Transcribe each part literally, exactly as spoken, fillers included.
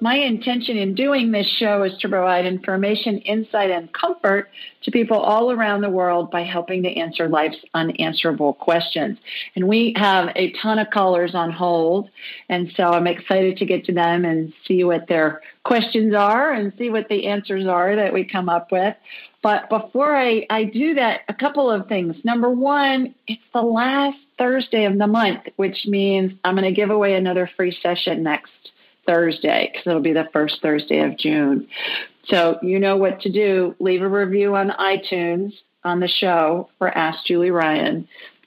My intention in doing this show is to provide information, insight, and comfort to people all around the world by helping to answer life's unanswerable questions. And we have a ton of callers on hold, and so I'm excited to get to them and see what their questions are and see what the answers are that we come up with. But before I, I do that, a couple of things. Number one, it's the last Thursday of the month, which means I'm going to give away another free session next Thursday, because it'll be the first Thursday of June. So you know what to do. Leave a review on iTunes on the show for Ask Julie Ryan.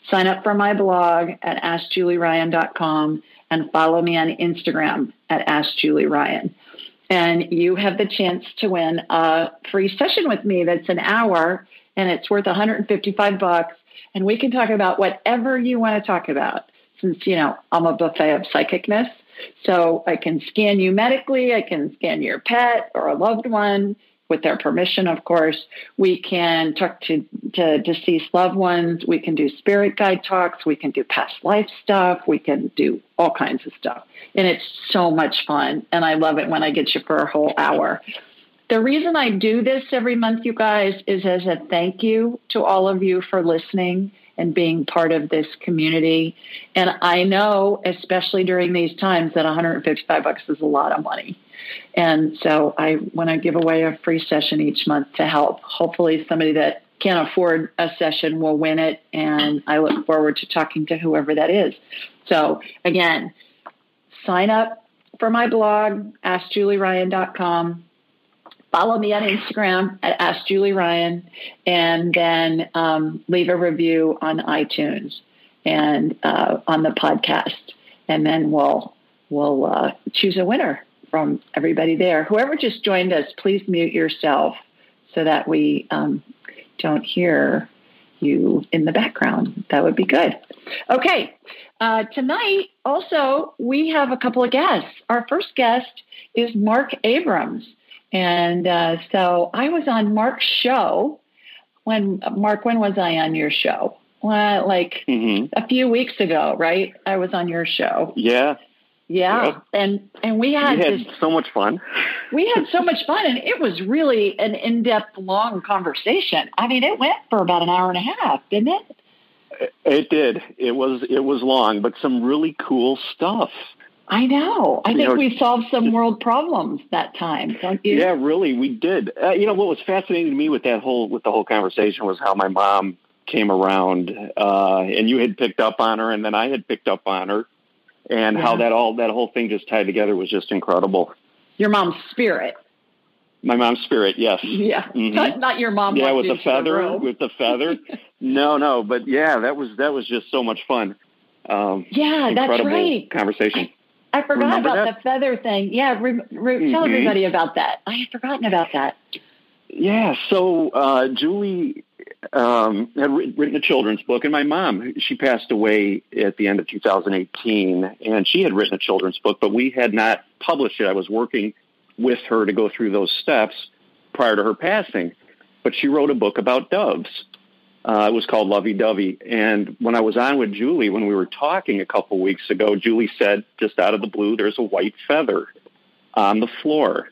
Sign up for my blog at ask julie ryan dot com and follow me on Instagram at ask julie ryan. And you have the chance to win a free session with me that's an hour, and it's worth one hundred fifty-five bucks. And we can talk about whatever you want to talk about, since, you know, I'm a buffet of psychicness. So I can scan you medically. I can scan your pet or a loved one with their permission, of course. We can talk to, to deceased loved ones. We can do spirit guide talks. We can do past life stuff. We can do all kinds of stuff. And it's so much fun. And I love it when I get you for a whole hour. The reason I do this every month, you guys, is as a thank you to all of you for listening and being part of this community. And I know, especially during these times, that one hundred fifty-five bucks is a lot of money. And so I want to give away a free session each month to help. Hopefully somebody that can't afford a session will win it, and I look forward to talking to whoever that is. So again, sign up for my blog, ask julie ryan dot com. Follow me on Instagram at Ask Julie Ryan, and then um, leave a review on iTunes and uh, on the podcast, and then we'll we'll uh, choose a winner from everybody there. Whoever just joined us, please mute yourself so that we um, don't hear you in the background. That would be good. Okay, uh, tonight also we have a couple of guests. Our first guest is Mark Abrams. And uh, so I was on Mark's show. When Mark, when was I on your show? Well, like mm-hmm. a few weeks ago, right? I was on your show. Yeah. Yeah. Yep. And and we had, had this, so much fun. We had so much fun. And it was really an in-depth, long conversation. I mean, it went for about an hour and a half, didn't it? It did. It was, it was long, but some really cool stuff. I know. I think you know, we solved some world problems that time, don't you? Yeah, really, we did. Uh, you know, what was fascinating to me with that whole with the whole conversation was how my mom came around, uh, and you had picked up on her, and then I had picked up on her, and yeah. how that all that whole thing just tied together was just incredible. Your mom's spirit. My mom's spirit, yes. Yeah, mm-hmm. not, not your mom. Yeah, with the feather, the with the feather. No, no, but yeah, that was that was just so much fun. Um, yeah, that's right. Conversation. I, I forgot Remember about that? the feather thing. Yeah, re- re- mm-hmm. tell everybody about that. I had forgotten about that. Yeah, so uh, Julie um, had written a children's book, and my mom, she passed away at the end of two thousand eighteen, and she had written a children's book, but we had not published it. I was working with her to go through those steps prior to her passing, but she wrote a book about doves. Uh, it was called Lovey Dovey. And when I was on with Julie, when we were talking a couple weeks ago, Julie said, just out of the blue, there's a white feather on the floor.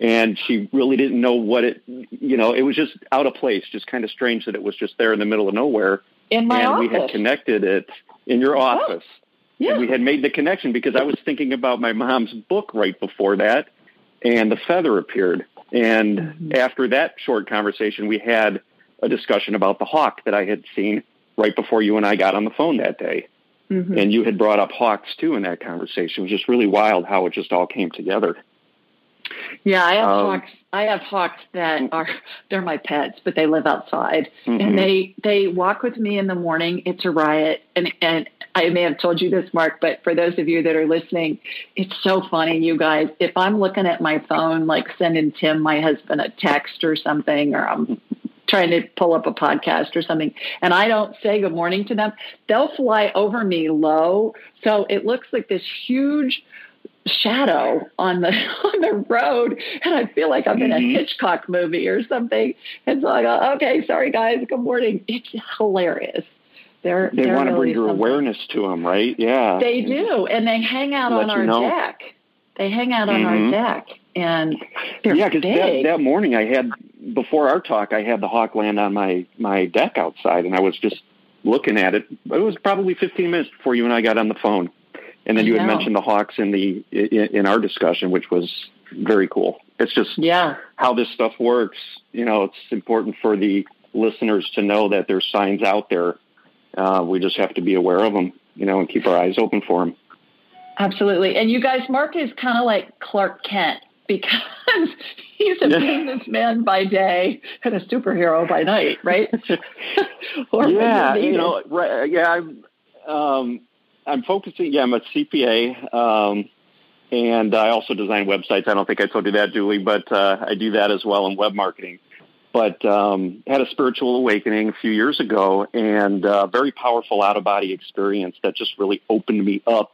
And she really didn't know what it, you know, it was just out of place, just kind of strange that it was just there in the middle of nowhere. In my and office. We had connected it in your office. Oh, yeah. And we had made the connection because I was thinking about my mom's book right before that, and the feather appeared. And mm-hmm. after that short conversation, we had a discussion about the hawk that I had seen right before you and I got on the phone that day. Mm-hmm. And you had brought up hawks, too, in that conversation. It was just really wild how it just all came together. Yeah, I have um, hawks. I have hawks that are, they're my pets, but they live outside. Mm-hmm. And they, they walk with me in the morning. It's a riot. And and I may have told you this, Mark, but for those of you that are listening, it's so funny, you guys. If I'm looking at my phone, like sending Tim, my husband, a text or something, or I'm trying to pull up a podcast or something, and I don't say good morning to them, they'll fly over me low. So it looks like this huge shadow on the on the road, and I feel like I'm mm-hmm. in a Hitchcock movie or something. And so I go, okay, sorry guys, good morning. It's hilarious. They're, they they're want to really bring your something. Awareness to them, right? Yeah, they and do, and they hang out on our know. deck. They hang out on mm-hmm. our deck, and they're yeah. Because that, that morning I had before our talk, I had the hawk land on my my deck outside, and I was just looking at it. It was probably fifteen minutes before you and I got on the phone. And then you had mentioned the hawks in the in our discussion, which was very cool. It's just yeah. how this stuff works. You know, it's important for the listeners to know that there's signs out there. Uh, we just have to be aware of them, you know, and keep our eyes open for them. Absolutely. And you guys, Mark is kind of like Clark Kent, because he's a businessman by day and a superhero by night, right? or yeah, you know, right, yeah, I um I'm focusing, yeah, I'm a C P A, um, and I also design websites. I don't think I told you that, Julie, but uh, I do that as well in web marketing. But um had a spiritual awakening a few years ago, and a very powerful out-of-body experience that just really opened me up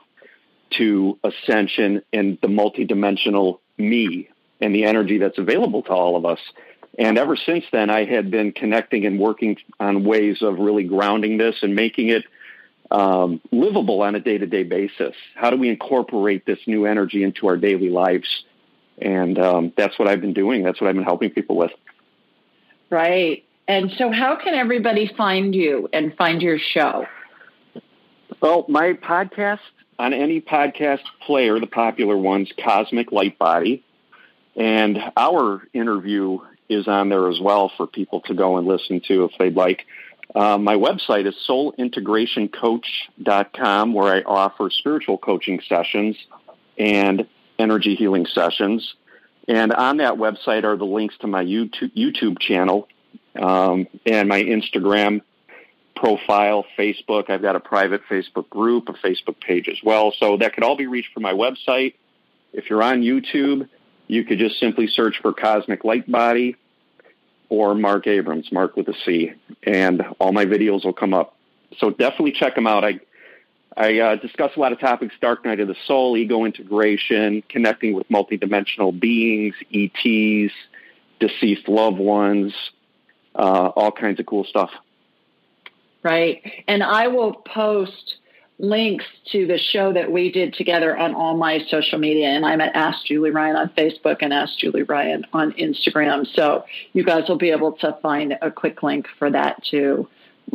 to ascension and the multidimensional me and the energy that's available to all of us. And ever since then, I had been connecting and working on ways of really grounding this and making it Um, livable on a day-to-day basis. How do we incorporate this new energy into our daily lives? And um, that's what I've been doing. That's what I've been helping people with. Right. And so how can everybody find you and find your show? Well, my podcast, on any podcast player, the popular ones, Cosmic Light Body, and our interview is on there as well for people to go and listen to if they'd like. Uh, my website is soul integration coach dot com, where I offer spiritual coaching sessions and energy healing sessions. And on that website are the links to my YouTube, YouTube channel um, and my Instagram profile, Facebook. I've got a private Facebook group, a Facebook page as well. So that could all be reached from my website. If you're on YouTube, you could just simply search for Cosmic Light Body or Mark Abrams, Mark with a C, and all my videos will come up. So definitely check them out. I I uh, discuss a lot of topics: dark night of the soul, ego integration, connecting with multidimensional beings, E Ts, deceased loved ones, uh, all kinds of cool stuff. Right, and I will post links to the show that we did together on all my social media. And I'm at Ask Julie Ryan on Facebook and Ask Julie Ryan on Instagram. So you guys will be able to find a quick link for that too.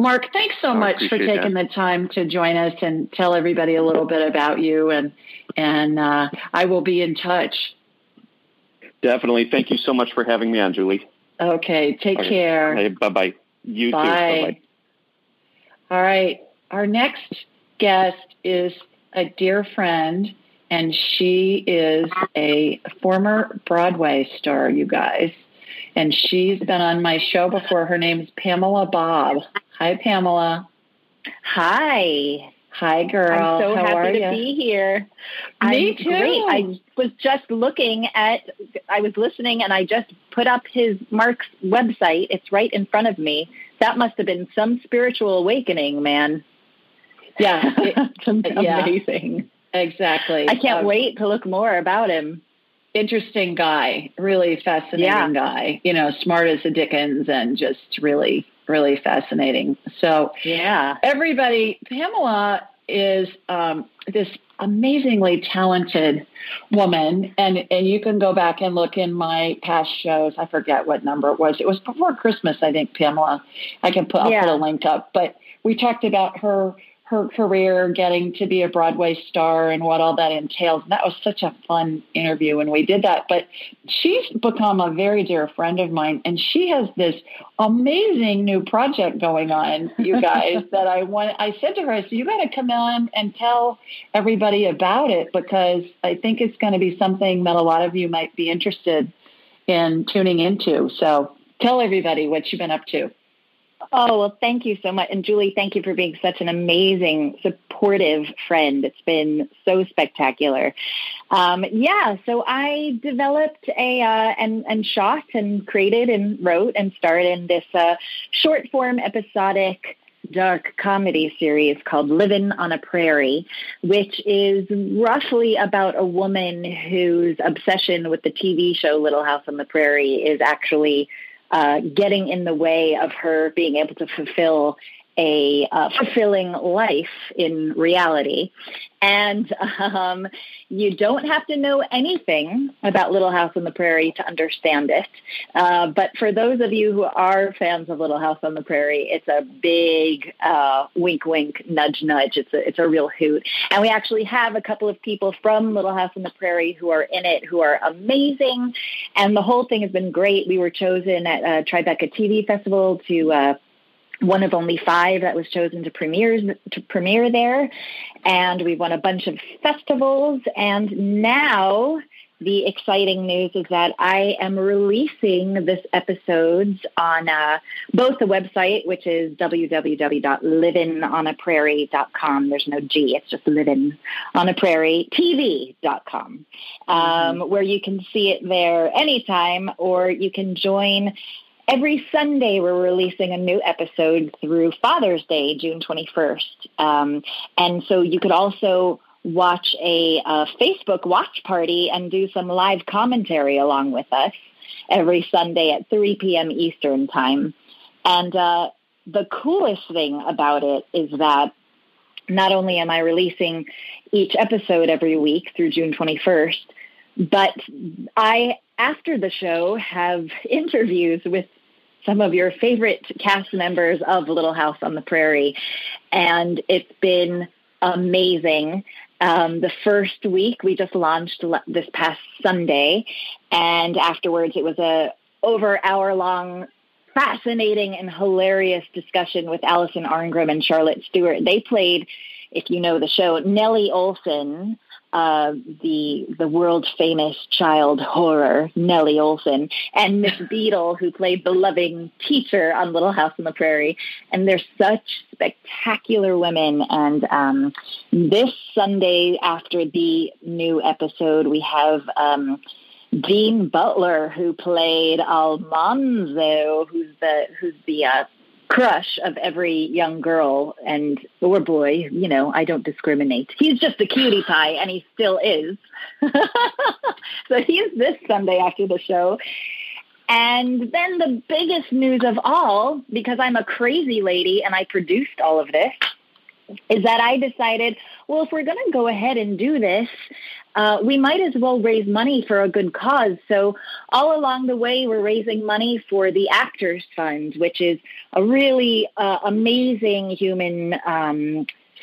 Mark, thanks so much for taking that. the time to join us and tell everybody a little bit about you. And, and uh, I will be in touch. Definitely. Thank you so much for having me on, Julie. Okay. Take okay. care. Hey, bye-bye. You Bye. too. Bye-bye. All right. Our next guest is a dear friend, and she is a former Broadway star, you guys, and she's been on my show before. Her name is Pamela Bob. Hi, Pamela. Hi. Hi, girl. I'm so How happy to be here. Me I'm too. Great. I was just looking at, I was listening, and I just put up his Mark's website. It's right in front of me. That must have been some spiritual awakening, man. Yeah, it's amazing. Yeah, exactly. I can't um, wait to look more about him. Interesting guy, really fascinating yeah. guy. You know, smart as a Dickens, and just really, really fascinating. So, yeah, everybody, Pamela is um, this amazingly talented woman, and and you can go back and look in my past shows. I forget what number it was. It was before Christmas, I think. Pamela, I can put I'll yeah. put a link up, but we talked about her her career, getting to be a Broadway star and what all that entails. And that was such a fun interview when we did that. But she's become a very dear friend of mine, and she has this amazing new project going on, you guys, that I want. I said to her, I said, you got to come on and tell everybody about it, because I think it's going to be something that a lot of you might be interested in tuning into. So tell everybody what you've been up to. Oh, well, thank you so much. And Julie, thank you for being such an amazing, supportive friend. It's been so spectacular. Um, yeah, so I developed a uh, and, and shot and created and wrote and starred in this uh, short-form episodic dark comedy series called Living on a Prairie, which is roughly about a woman whose obsession with the T V show Little House on the Prairie is actually Uh, getting in the way of her being able to fulfill a uh, fulfilling life in reality. And um, you don't have to know anything about Little House on the Prairie to understand it. Uh, but for those of you who are fans of Little House on the Prairie, it's a big uh, wink, wink, nudge, nudge. It's a, it's a real hoot. And we actually have a couple of people from Little House on the Prairie who are in it, who are amazing. And the whole thing has been great. We were chosen at uh, Tribeca T V Festival to uh one of only five that was chosen to premiere, to premiere there. And we won a bunch of festivals. And now the exciting news is that I am releasing this episodes on uh, both the website, which is w w w dot livin on a prairie dot com. There's no G, it's just livin on a prairie t v dot com, um, mm-hmm. where you can see it there anytime, or you can join. Every Sunday, we're releasing a new episode through Father's Day, June twenty-first. Um, and so you could also watch a, a Facebook watch party and do some live commentary along with us every Sunday at three p.m. Eastern time. And uh, the coolest thing about it is that not only am I releasing each episode every week through June twenty-first, but I, after the show, have interviews with some of your favorite cast members of Little House on the Prairie, and it's been amazing. Um, the first week, we just launched this past Sunday, and afterwards it was a over hour-long fascinating and hilarious discussion with Alison Arngrim and Charlotte Stewart. They played, if you know the show, Nellie Olsen, Uh, the the world-famous child horror, Nellie Olsen, and Miss Beadle, who played the loving teacher on Little House on the Prairie. And they're such spectacular women. And um, this Sunday, after the new episode, we have um, Dean Butler, who played Almanzo, who's the, who's the uh, crush of every young girl and or boy, you know, I don't discriminate. He's just a cutie pie, and he still is. So he's this Sunday after the show. And then the biggest news of all, because I'm a crazy lady and I produced all of this, is that I decided, well, if we're going to go ahead and do this, uh, we might as well raise money for a good cause. So all along the way, we're raising money for the Actors Fund, which is a really uh, amazing human um,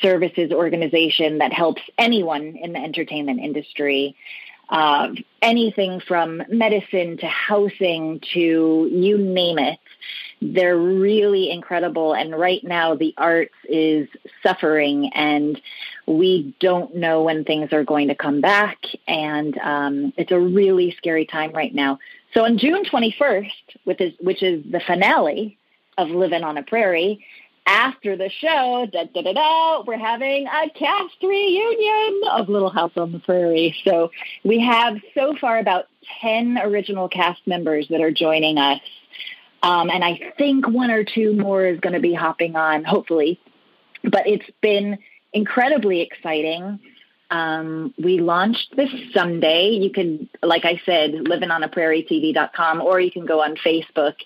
services organization that helps anyone in the entertainment industry. Uh, anything from medicine to housing to you name it. They're really incredible. And right now the arts is suffering, and we don't know when things are going to come back. And um, it's a really scary time right now. So on June twenty-first, which is, which is the finale of Living on a Prairie, after the show, da, da, da, da, we're having a cast reunion of Little House on the Prairie. So we have so far about ten original cast members that are joining us. Um, and I think one or two more is going to be hopping on, hopefully. But it's been incredibly exciting. Um, we launched this Sunday. You can, like I said, living on a prairie t v dot com, or you can go on Facebook.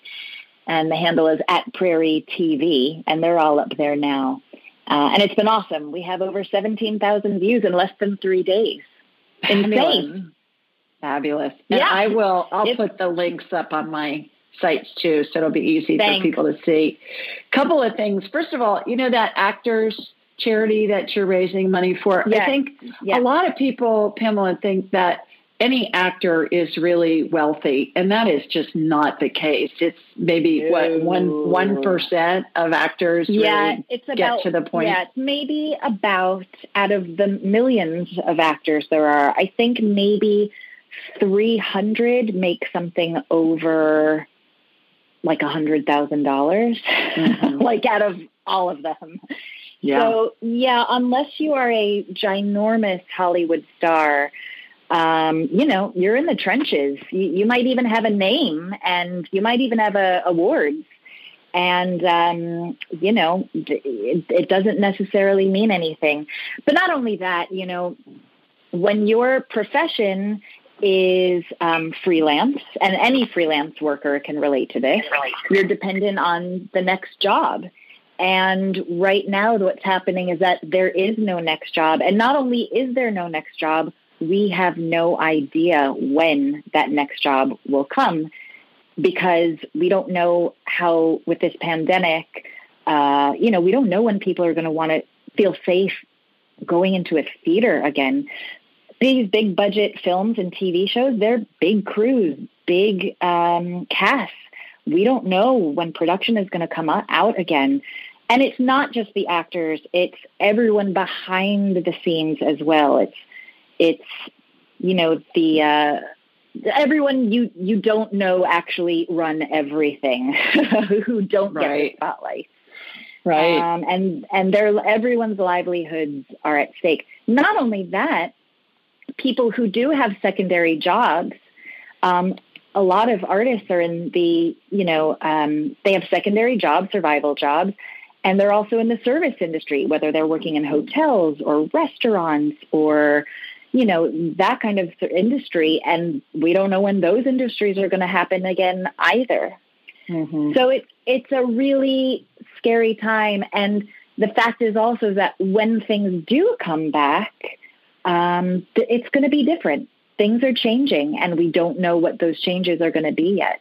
And the handle is at Prairie T V, and they're all up there now. Uh, and it's been awesome. We have over seventeen thousand views in less than three days. Insane. Fabulous. Fabulous. And yeah. I will, I'll it's, put the links up on my sites too, so it'll be easy thanks. for people to see. Couple of things. First of all, you know that Actors charity that you're raising money for. Yes. I think yes. a lot of people, Pamela, think that any actor is really wealthy, and that is just not the case. It's maybe Ew. what one one percent of actors yeah, really it's about, get to the point. Yeah, it's maybe about out of the millions of actors there are. I think maybe three hundred make something over like a hundred thousand dollars, mm-hmm. like out of all of them. Yeah. So yeah, unless you are a ginormous Hollywood star. Um, you know, you're in the trenches. You, you might even have a name, and you might even have a awards. And, um, you know, it, it doesn't necessarily mean anything. But not only that, you know, when your profession is um, freelance, and any freelance worker can relate to this, you're dependent on the next job. And right now what's happening is that there is no next job. And not only is there no next job, we have no idea when that next job will come, because we don't know how, with this pandemic, uh, you know, we don't know when people are going to want to feel safe going into a theater again. These big budget films and T V shows, they're big crews, big um, casts. We don't know when production is going to come out again. And it's not just the actors. It's everyone behind the scenes as well. It's It's, you know, the uh, everyone you, you don't know actually run everything who don't right. get the spotlight. Right. Um, and and their, everyone's livelihoods are at stake. Not only that, people who do have secondary jobs, um, a lot of artists are in the, you know, um, they have secondary jobs, survival jobs. And they're also in the service industry, whether they're working in hotels or restaurants or, you know, that kind of industry. And we don't know when those industries are going to happen again either. Mm-hmm. So it, it's a really scary time. And the fact is also that when things do come back, um, it's going to be different. Things are changing, and we don't know what those changes are going to be yet.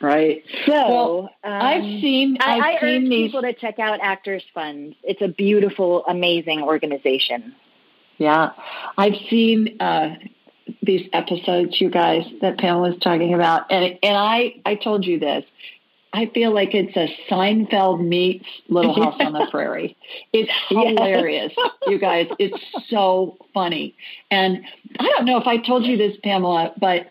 Right. So well, um, I've seen. I've I, I seen urge these... people to check out Actors Fund. It's a beautiful, amazing organization. Yeah, I've seen uh, these episodes, you guys, that Pamela's talking about, and and I, I told you this. I feel like it's a Seinfeld meets Little House on the Prairie. It's hilarious, yes. you guys. It's so funny, and I don't know if I told you this, Pamela, but.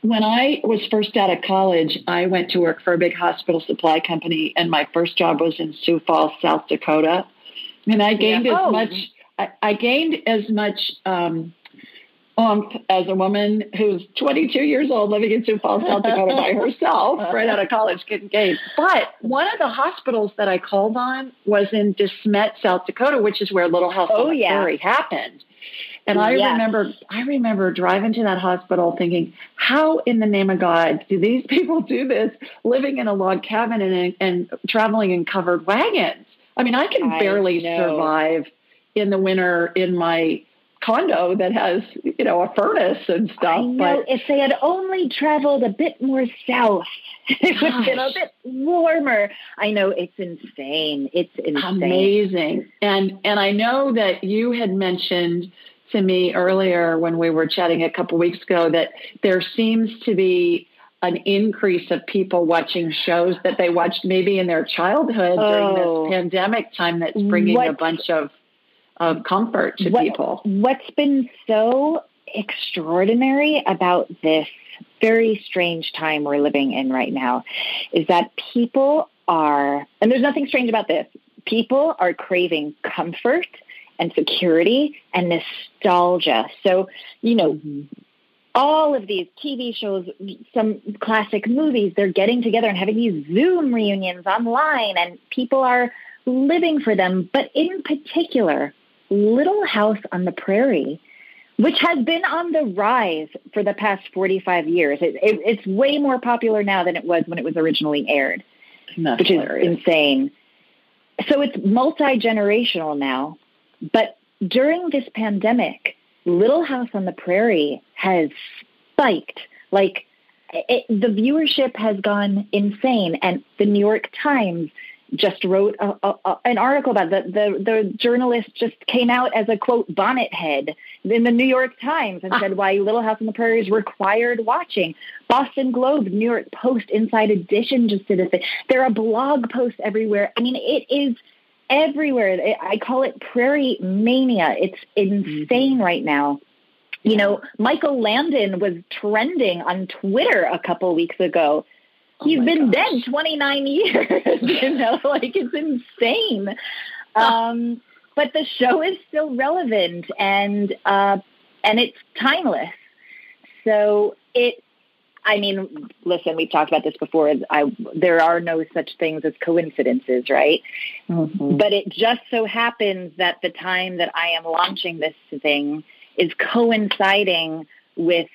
When I was first out of college, I went to work for a big hospital supply company, and my first job was in Sioux Falls, South Dakota. And I gained yeah. as oh. much, I, I gained as much um, oomph as a woman who's twenty-two years old living in Sioux Falls, South Dakota by herself, right out of college, couldn't gain. But one of the hospitals that I called on was in DeSmet, South Dakota, which is where Little House on oh, the Prairie yeah. happened. And I yes. remember I remember driving to that hospital thinking, how in the name of God do these people do this, living in a log cabin and, and traveling in covered wagons? I mean, I can I barely know. survive in the winter in my condo that has, you know, a furnace and stuff. I know. But if they had only traveled a bit more south, it would have been a bit warmer. I know, it's insane. It's insane. Amazing. And, and I know that you had mentioned to me earlier when we were chatting a couple weeks ago that there seems to be an increase of people watching shows that they watched maybe in their childhood oh, during this pandemic time that's bringing what, a bunch of, of comfort to what, people. What's been so extraordinary about this very strange time we're living in right now is that people are, and there's nothing strange about this, people are craving comfort and security and nostalgia. So, you know, all of these T V shows, some classic movies, they're getting together and having these Zoom reunions online, and people are living for them. But in particular, Little House on the Prairie, which has been on the rise for the past forty-five years. It, it, it's way more popular now than it was when it was originally aired, That's which hilarious. is insane. So it's multi-generational now. But during this pandemic, Little House on the Prairie has spiked. Like, it, the viewership has gone insane. And the New York Times just wrote a, a, an article about it. The, the, the journalist just came out as a, quote, bonnet head in the New York Times and ah. said why Little House on the Prairie is required watching. Boston Globe, New York Post, Inside Edition just did a thing. There are blog posts everywhere. I mean, it is everywhere. I call it prairie mania. It's insane mm-hmm. right now. You know, Michael Landon was trending on Twitter a couple weeks ago. He's oh been gosh. dead twenty-nine years, you know, like it's insane. Um, but the show is still relevant and, uh, and it's timeless. So it, I mean, listen, we've talked about this before. I, there are no such things as coincidences, right? Mm-hmm. But it just so happens that the time that I am launching this thing is coinciding with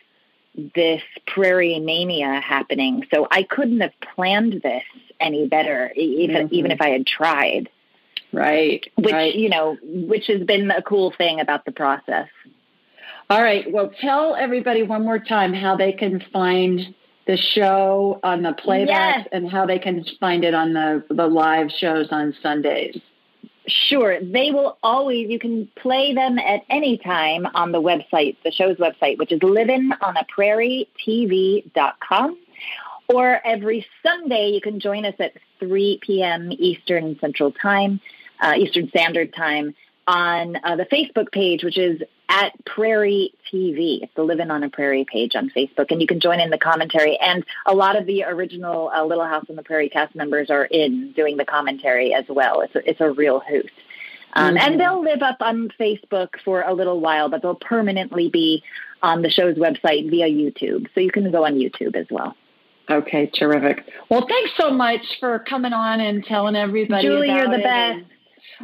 this prairie mania happening. So I couldn't have planned this any better, even, mm-hmm. even if I had tried. Right. Which, right. you know, which has been a cool thing about the process. All right. Well, tell everybody one more time how they can find the show on the playback yes. and how they can find it on the, the live shows on Sundays. Sure. They will always, you can play them at any time on the website, the show's website, which is living on a prairie T V dot com. Or every Sunday, you can join us at three p.m. Eastern Central Time, uh, Eastern Standard Time, on uh, the Facebook page, which is at Prairie T V. It's the Living on a Prairie page on Facebook. And you can join in the commentary. And a lot of the original uh, Little House on the Prairie cast members are in doing the commentary as well. It's a, it's a real hoot. Um, mm-hmm. And they'll live up on Facebook for a little while, but they'll permanently be on the show's website via YouTube. So you can go on YouTube as well. Okay, terrific. Well, thanks so much for coming on and telling everybody Julie, about you're the it. best.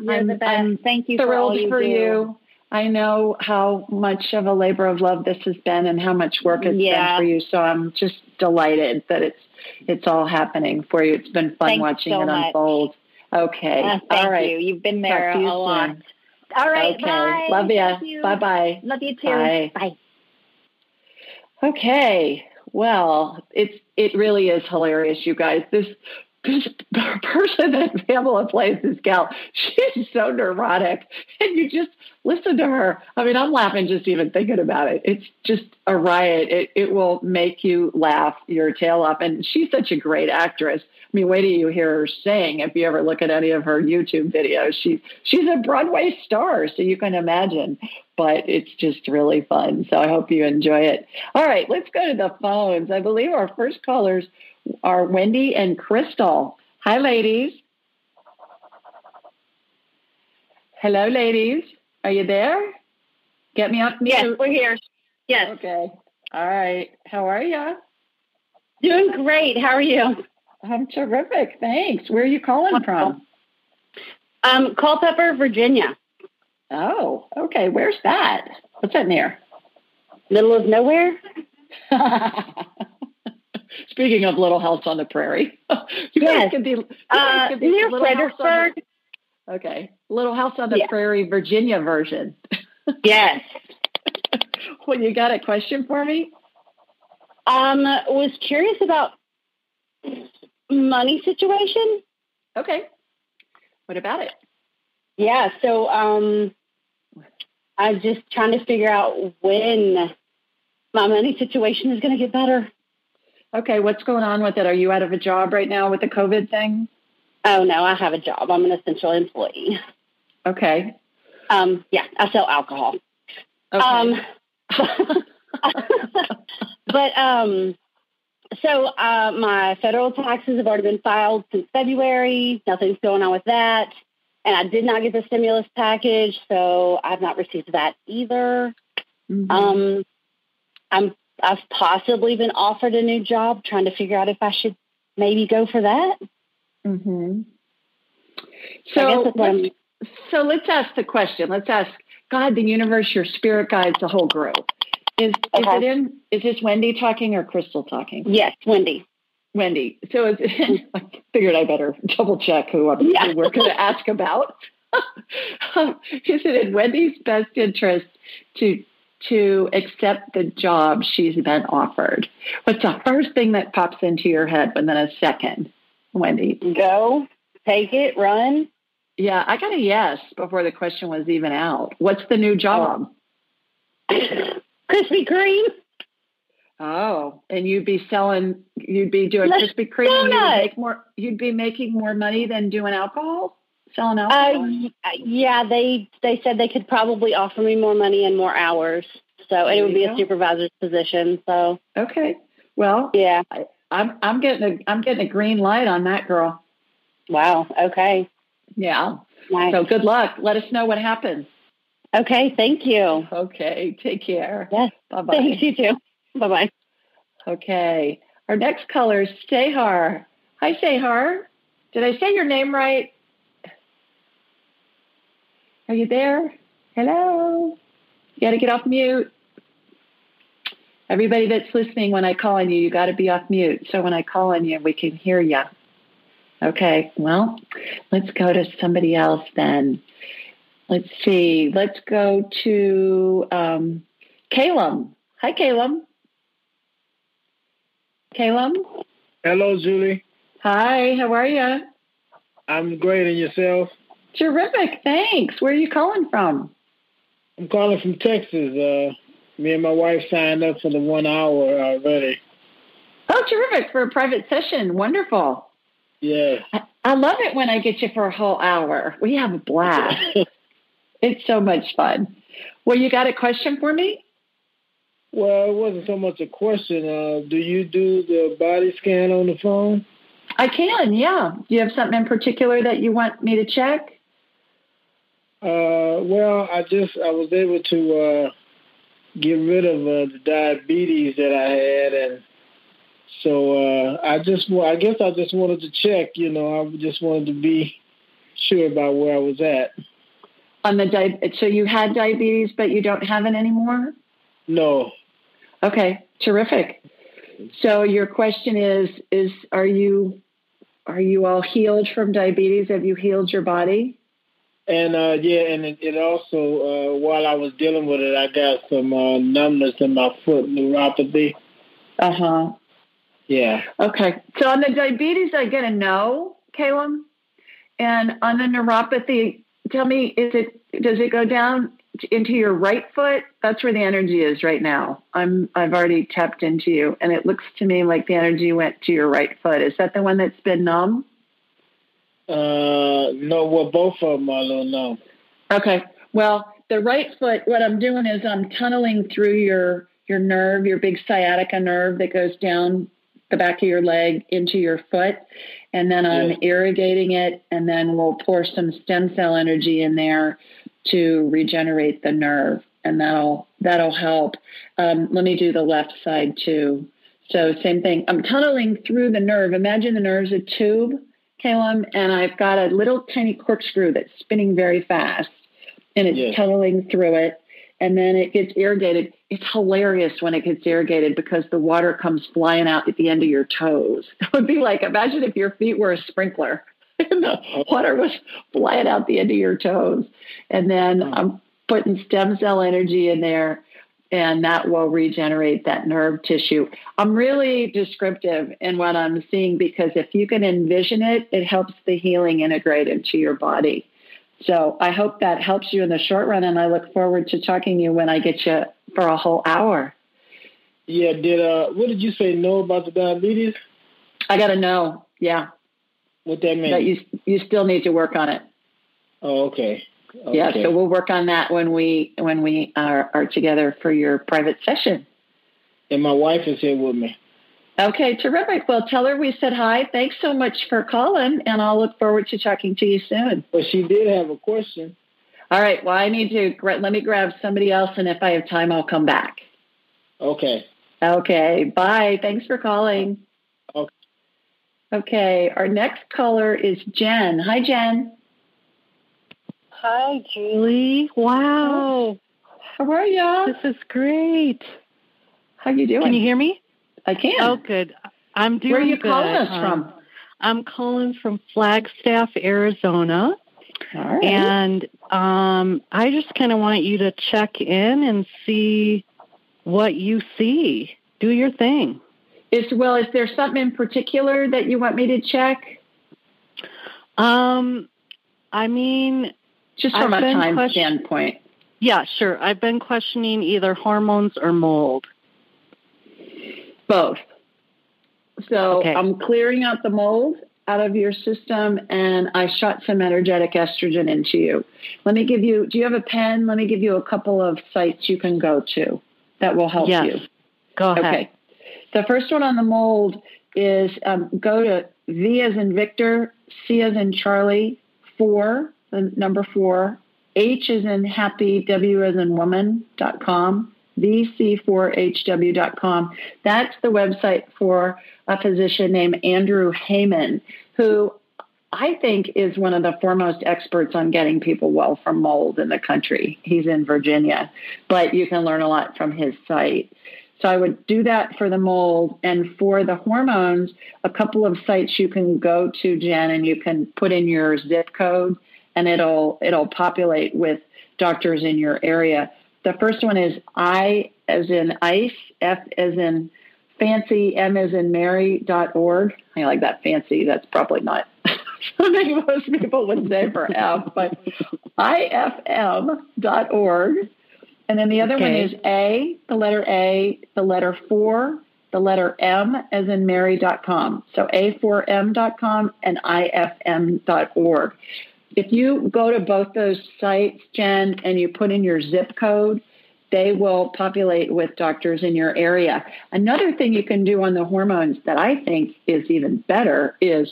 You're I'm, the best. I'm Thank you for all you for do. you. I know how much of a labor of love this has been and how much work it's yeah. been for you. So I'm just delighted that it's it's all happening for you. It's been fun Thanks watching so it much. unfold. Okay. Uh, thank all right. you. You've been there a lot. Soon. All right. Okay. Bye. Love ya. you. Bye-bye. Love you too. Bye. Bye. Okay. Well, it's it really is hilarious, you guys. This This person that Pamela plays, this gal, she's so neurotic. And you just listen to her. I mean, I'm laughing just even thinking about it. It's just a riot. It, it will make you laugh your tail off. And she's such a great actress. I mean, wait till you hear her sing. If you ever look at any of her YouTube videos, she, she's a Broadway star, so you can imagine. But it's just really fun. So I hope you enjoy it. All right, let's go to the phones. I believe our first callers are Wendy and Crystal. Hi, ladies. Hello, ladies. Are you there? Get me up. Yes, we're here. Yes. Okay. All right. How are you? Doing great. How are you? I'm terrific. Thanks. Where are you calling from? Um, Culpeper, Virginia. Oh, okay. Where's that? What's that near? Middle of nowhere. Speaking of Little House on the Prairie, you yes. guys could be, you guys uh, could be near Fredericksburg. The, okay, Little House on the yeah. Prairie, Virginia version. Yes. Well, you got a question for me? Um, was curious about money situation. Okay. What about it? Yeah. So, um, I'm just trying to figure out when my money situation is going to get better. Okay, what's going on with it? Are you out of a job right now with the COVID thing? Oh, no, I have a job. I'm an essential employee. Okay. Um, yeah, I sell alcohol. Okay. Um, but um, so uh, my federal taxes have already been filed since February. Nothing's going on with that. And I did not get the stimulus package, so I've not received that either. Mm-hmm. Um, I'm I've possibly been offered a new job, trying to figure out if I should maybe go for that. Mm-hmm. So, let's, so let's ask the question. Let's ask God, the universe, your spirit guides, the whole group. Is okay. is it in? Is this Wendy talking or Crystal talking? Yes, Wendy. Wendy. So is it, I figured I better double check who, I'm, yeah. who we're going to ask about. Is it in Wendy's best interest to? to accept the job she's been offered? What's the first thing that pops into your head within a second, Wendy? Go. take it, run? Yeah, I got a yes before the question was even out. What's the new job? Oh. Krispy Kreme. Oh, and you'd be selling, you'd be doing Let's Krispy Kreme. And you'd, make more, you'd be making more money than doing alcohol, selling alcohol? Uh, yeah, they they said they could probably offer me more money and more hours. So and it would be go. a supervisor's position. So okay, well, yeah, I, I'm I'm getting a I'm getting a green light on that, girl. Wow. Okay. Yeah. Nice. So good luck. Let us know what happens. Okay. Thank you. Okay. Take care. Yes. Bye bye. Thank you too. Bye-bye. Okay. Our next caller is Sehar. Hi, Sehar. Did I say your name right? Are you there? Hello? You got to get off mute. Everybody that's listening, when I call on you, you got to be off mute. So when I call on you, we can hear you. Okay. Well, let's go to somebody else then. Let's see. Let's go to um, Calum. Hi, Calum. Calum? Hello, Julie. Hi, how are you? I'm great, and yourself? Terrific, thanks. Where are you calling from? I'm calling from Texas. Uh, me and my wife signed up for the one hour already. Oh, terrific, for a private session. Wonderful. Yeah. I, I love it when I get you for a whole hour. We have a blast. It's so much fun. Well, you got a question for me? Well, it wasn't so much a question. Uh, do you do the body scan on the phone? I can, yeah. Do you have something in particular that you want me to check? Uh, well, I just I was able to uh, get rid of uh, the diabetes that I had, and so uh, I just well, I guess I just wanted to check. You know, I just wanted to be sure about where I was at. On the di- so you had diabetes, but you don't have it anymore? No. Okay, terrific. So your question is, is are you are you all healed from diabetes? Have you healed your body? And, uh, yeah, and it, it also, uh, while I was dealing with it, I got some uh, numbness in my foot, neuropathy. Uh-huh. Yeah. Okay. So on the diabetes, I get a no, Calum. And on the neuropathy, tell me, is it does it go down into your right foot? That's where the energy is right now. I'm, I've already tapped into you, and it looks to me like the energy went to your right foot. Is that the one that's been numb? Uh, no, well, both of them are a little numb. Okay. Well, the right foot, what I'm doing is I'm tunneling through your, your nerve, your big sciatica nerve that goes down the back of your leg into your foot, and then I'm yeah. irrigating it, and then we'll pour some stem cell energy in there to regenerate the nerve, and that'll that'll help. Um, let me do the left side too. So same thing. I'm tunneling through the nerve. Imagine the nerve's a tube, Calum, and I've got a little tiny corkscrew that's spinning very fast, and it's yes. tunneling through it, and then it gets irrigated. It's hilarious when it gets irrigated because the water comes flying out at the end of your toes. It would be like, imagine if your feet were a sprinkler. And the water was flying out the end of your toes. And then I'm putting stem cell energy in there, and that will regenerate that nerve tissue. I'm really descriptive in what I'm seeing because if you can envision it, it helps the healing integrate into your body. So I hope that helps you in the short run, and I look forward to talking to you when I get you for a whole hour. Yeah, did uh, what did you say no about the diabetes? I got to know, yeah. What that means? But you, you still need to work on it. Oh, okay. okay. Yeah, so we'll work on that when we when we are, are together for your private session. And my wife is here with me. Okay, terrific. Well, tell her we said hi. Thanks so much for calling, and I'll look forward to talking to you soon. Well, she did have a question. All right, well, I need to, let me grab somebody else, and if I have time, I'll come back. Okay. Okay, bye. Thanks for calling. Okay. Okay, our next caller is Jen. Hi, Jen. Hi, Julie. Wow. How are y'all? This is great. How you doing? Can you hear me? I can. Oh, good. I'm doing good. Where are you good. calling us um, from? I'm calling from Flagstaff, Arizona. All right. And um, I just kind of want you to check in and see what you see. Do your thing. Is, well, is there something in particular that you want me to check? Um, I mean, just from I've a time question- standpoint. Yeah, sure. I've been questioning either hormones or mold. Both. So okay. I'm clearing out the mold out of your system, and I shot some energetic estrogen into you. Let me give you, do you have a pen? Let me give you a couple of sites you can go to that will help yes. you. Go ahead. Okay. The first one on the mold is um, go to V as in Victor, C as in Charlie, four, the number four, H as in happy, W as in woman dot com, V C four H W dot com. That's the website for a physician named Andrew Heyman, who I think is one of the foremost experts on getting people well from mold in the country. He's in Virginia, but you can learn a lot from his site. So I would do that for the mold. And for the hormones, a couple of sites you can go to, Jen, and you can put in your zip code, and it'll it'll populate with doctors in your area. The first one is I as in ice, F as in fancy, M as in Mary dot org. I like that fancy. That's probably not something most people would say for F, but I F M dot org. And then the other okay. one is A, the letter A, the letter four, the letter M as in Mary dot com. So A four M dot com and I F M dot org. If you go to both those sites, Jen, and you put in your zip code, they will populate with doctors in your area. Another thing you can do on the hormones that I think is even better is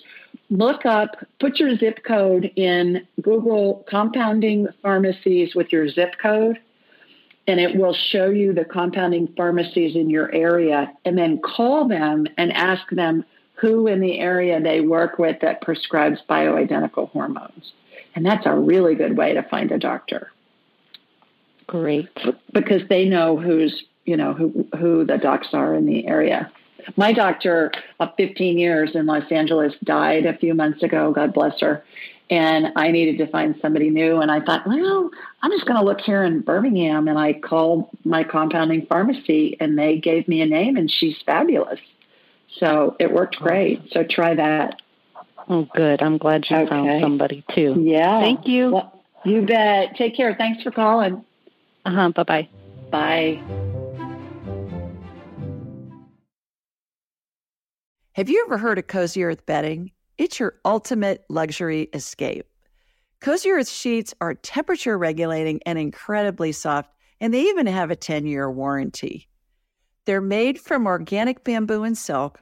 look up, put your zip code in Google compounding pharmacies with your zip code, and it will show you the compounding pharmacies in your area, and then call them and ask them who in the area they work with that prescribes bioidentical hormones. And that's a really good way to find a doctor. Great. Because they know who's, you know, who, who the docs are in the area. My doctor of fifteen years in Los Angeles died a few months ago, God bless her. And I needed to find somebody new. And I thought, well, I'm just going to look here in Birmingham. And I called my compounding pharmacy and they gave me a name, and she's fabulous. So it worked great. So try that. Oh, good. I'm glad you okay. found somebody, too. Yeah. Thank you. Well, you bet. Take care. Thanks for calling. Uh-huh. Bye-bye. Bye. Have you ever heard of Cozy Earth bedding? It's your ultimate luxury escape. Cozy Earth sheets are temperature regulating and incredibly soft, and they even have a ten-year warranty. They're made from organic bamboo and silk,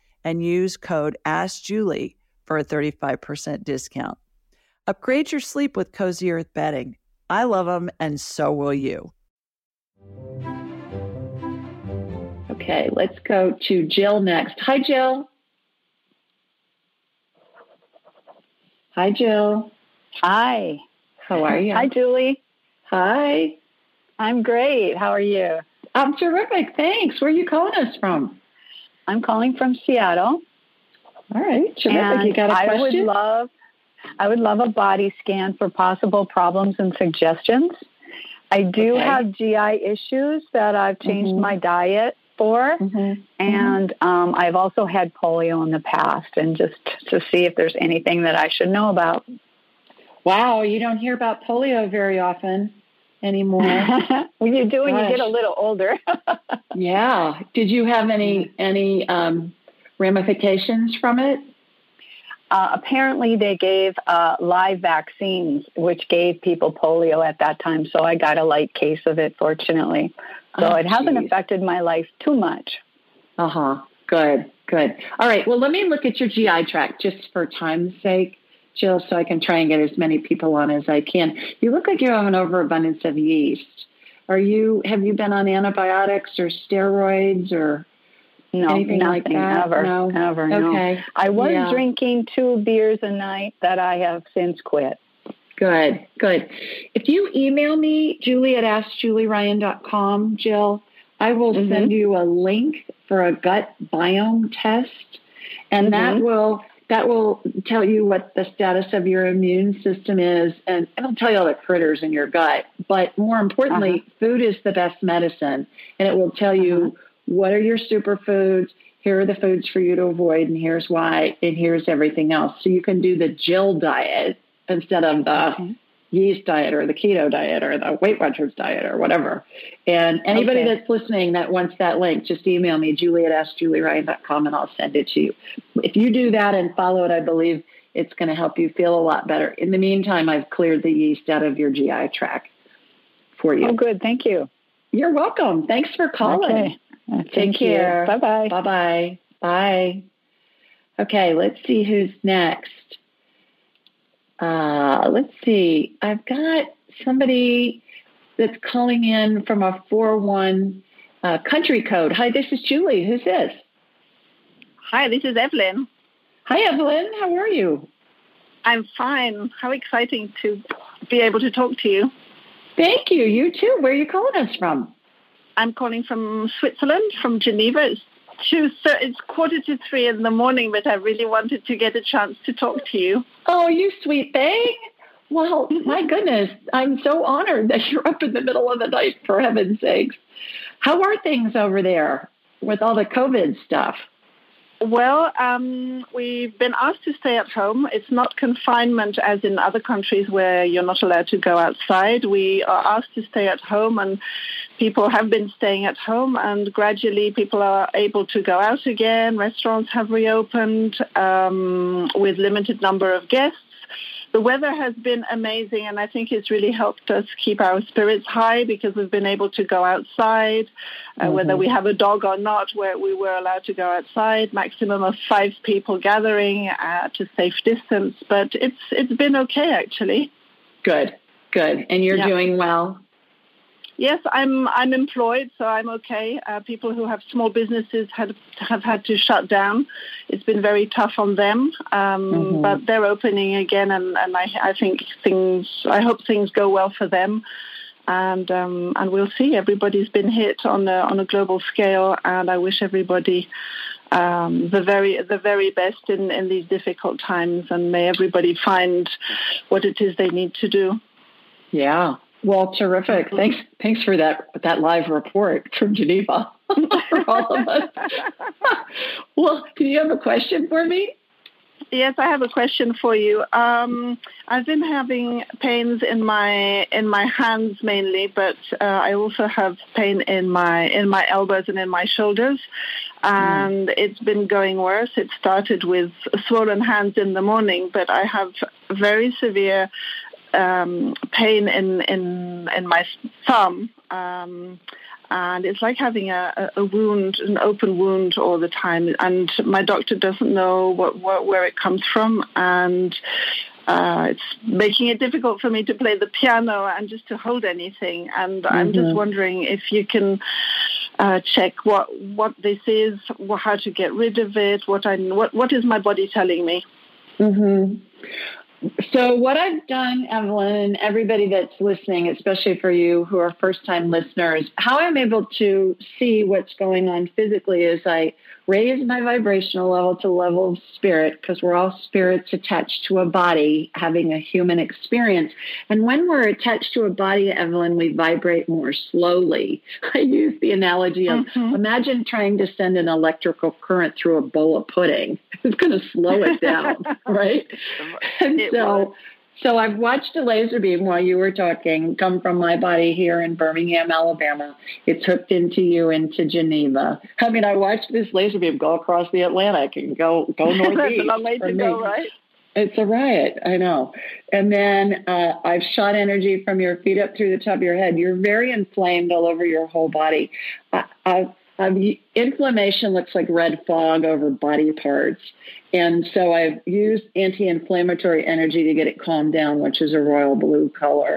and use code AskJulie for a thirty-five percent discount. Upgrade your sleep with Cozy Earth bedding. I love them, and so will you. Okay, let's go to Jill next. Hi, Jill. Hi, Jill. Hi. How are you? Hi, Julie. Hi. I'm great. How are you? I'm terrific. Thanks. Where are you calling us from? I'm calling from Seattle. All right. Terrific. You got a question? I would love, I would love a body scan for possible problems and suggestions. I do okay. have G I issues that I've changed mm-hmm. my diet for. Mm-hmm. And um, I've also had polio in the past, and just to see if there's anything that I should know about. Wow. You don't hear about polio very often anymore. Well, you do when Gosh. you get a little older. Yeah. Did you have any any um, ramifications from it? Uh, apparently, they gave uh, live vaccines, which gave people polio at that time. So I got a light case of it, fortunately. So oh, it geez. hasn't affected my life too much. Uh huh. Good. Good. All right. Well, let me look at your G I tract just for time's sake, Jill, so I can try and get as many people on as I can. You look like you have an overabundance of yeast. Are you? Have you been on antibiotics or steroids or no, anything nothing, like that? Ever, no, ever, okay. no. I was yeah. drinking two beers a night that I have since quit. Good, good. If you email me, Julie at ask julie ryan dot com, Jill, I will mm-hmm. send you a link for a gut biome test, and mm-hmm. that will that will tell you what the status of your immune system is, and it'll tell you all the critters in your gut. But more importantly, uh-huh. food is the best medicine, and it will tell you uh-huh. what are your superfoods, here are the foods for you to avoid, and here's why, and here's everything else. So you can do the Jill diet instead of the okay. yeast diet or the keto diet or the Weight Watchers diet or whatever. And anybody okay. that's listening that wants that link, just email me, Julie at ask julie ryan dot com, and I'll send it to you. If you do that and follow it, I believe it's going to help you feel a lot better. In the meantime, I've cleared the yeast out of your G I tract for you. Oh, good. Thank you. You're welcome. Thanks for calling. Okay. Uh, Take care. You. Bye-bye. Bye-bye. Bye. Okay, let's see who's next. Uh, let's see. I've got somebody that's calling in from a four one uh, country code. Hi, this is Julie. Who's this? Hi, this is Evelyn. Hi, Evelyn. How are you? I'm fine. How exciting to be able to talk to you. Thank you. You too. Where are you calling us from? I'm calling from Switzerland, from Geneva. It's, two, so it's quarter to three in the morning, but I really wanted to get a chance to talk to you. Oh, you sweet thing. Well, my goodness, I'm so honored that you're up in the middle of the night, for heaven's sakes. How are things over there with all the COVID stuff? Well, um, we've been asked to stay at home. It's not confinement as in other countries where you're not allowed to go outside. We are asked to stay at home, and people have been staying at home, and gradually people are able to go out again. Restaurants have reopened um, with limited number of guests. The weather has been amazing, and I think it's really helped us keep our spirits high because we've been able to go outside, uh, mm-hmm. whether we have a dog or not, where we were allowed to go outside, maximum of five people gathering at a safe distance. But it's it's been okay, actually. Good, good. And you're yeah. doing well? Yes, I'm I'm employed, so I'm okay. Uh, people who have small businesses have, have had to shut down. It's been very tough on them, um, mm-hmm. but they're opening again, and, and I, I think things. I hope things go well for them, and um, and we'll see. Everybody's been hit on a, on a global scale, and I wish everybody um, the very the very best in, in these difficult times, and may everybody find what it is they need to do. Yeah. Well, terrific. Thanks thanks for that that live report from Geneva for all of us. Well, do you have a question for me? Yes, I have a question for you. Um, I've been having pains in my in my hands mainly, but uh, I also have pain in my in my elbows and in my shoulders, and mm. it's been going worse. It started with swollen hands in the morning, but I have very severe Um, pain in, in in my thumb, um, and it's like having a, a wound, an open wound all the time. And my doctor doesn't know what, what where it comes from, and uh, it's making it difficult for me to play the piano and just to hold anything. And mm-hmm. I'm just wondering if you can uh, check what what this is, how to get rid of it, what I what what is my body telling me. Mm-hmm. So what I've done, Evelyn, and everybody that's listening, especially for you who are first-time listeners, how I'm able to see what's going on physically is I raise my vibrational level to level of spirit, because we're all spirits attached to a body having a human experience. And when we're attached to a body, Evelyn, we vibrate more slowly. I use the analogy of mm-hmm. imagine trying to send an electrical current through a bowl of pudding. It's going to slow it down, right? And it so, will. so I've watched a laser beam while you were talking come from my body here in Birmingham, Alabama. It's hooked into you into Geneva. I mean, I watched this laser beam go across the Atlantic and go go northeast. That's a long way to go, right? It's a riot, I know. And then uh, I've shot energy from your feet up through the top of your head. You're very inflamed all over your whole body. I, I've Um, inflammation looks like red fog over body parts. And so I've used anti-inflammatory energy to get it calmed down, which is a royal blue color.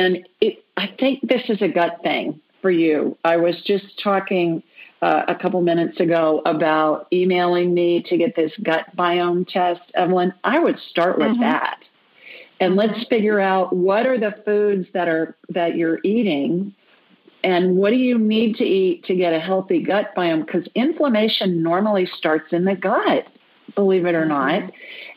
And it, I think this is a gut thing for you. I was just talking uh, a couple minutes ago about emailing me to get this gut biome test. Evelyn, I would start with mm-hmm. that. And let's figure out what are the foods that are that you're eating and what do you need to eat to get a healthy gut biome? Because inflammation normally starts in the gut, believe it or not.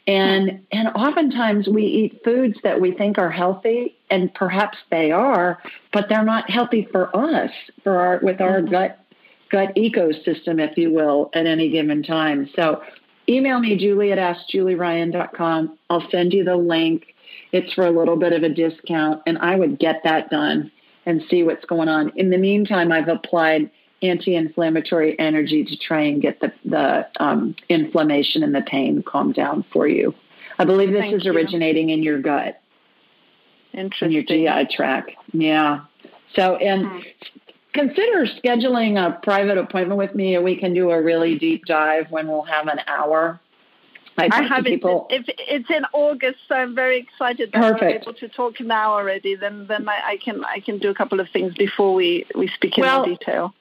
And and oftentimes we eat foods that we think are healthy, and perhaps they are, but they're not healthy for us, for our with our gut gut ecosystem, if you will, at any given time. So email me, Julie at ask julie ryan dot com. I'll send you the link. It's for a little bit of a discount, and I would get that done and see what's going on. In the meantime, I've applied anti-inflammatory energy to try and get the, the um, inflammation and the pain calmed down for you. I believe this Thank is originating you. in your gut. Interesting. In your G I tract. Yeah. So, and okay. consider scheduling a private appointment with me, and we can do a really deep dive when we'll have an hour. I, I have people... it, if it's in August, so I'm very excited that Perfect. we're able to talk now already. Then, then I, I can I can do a couple of things before we, we speak in well, detail.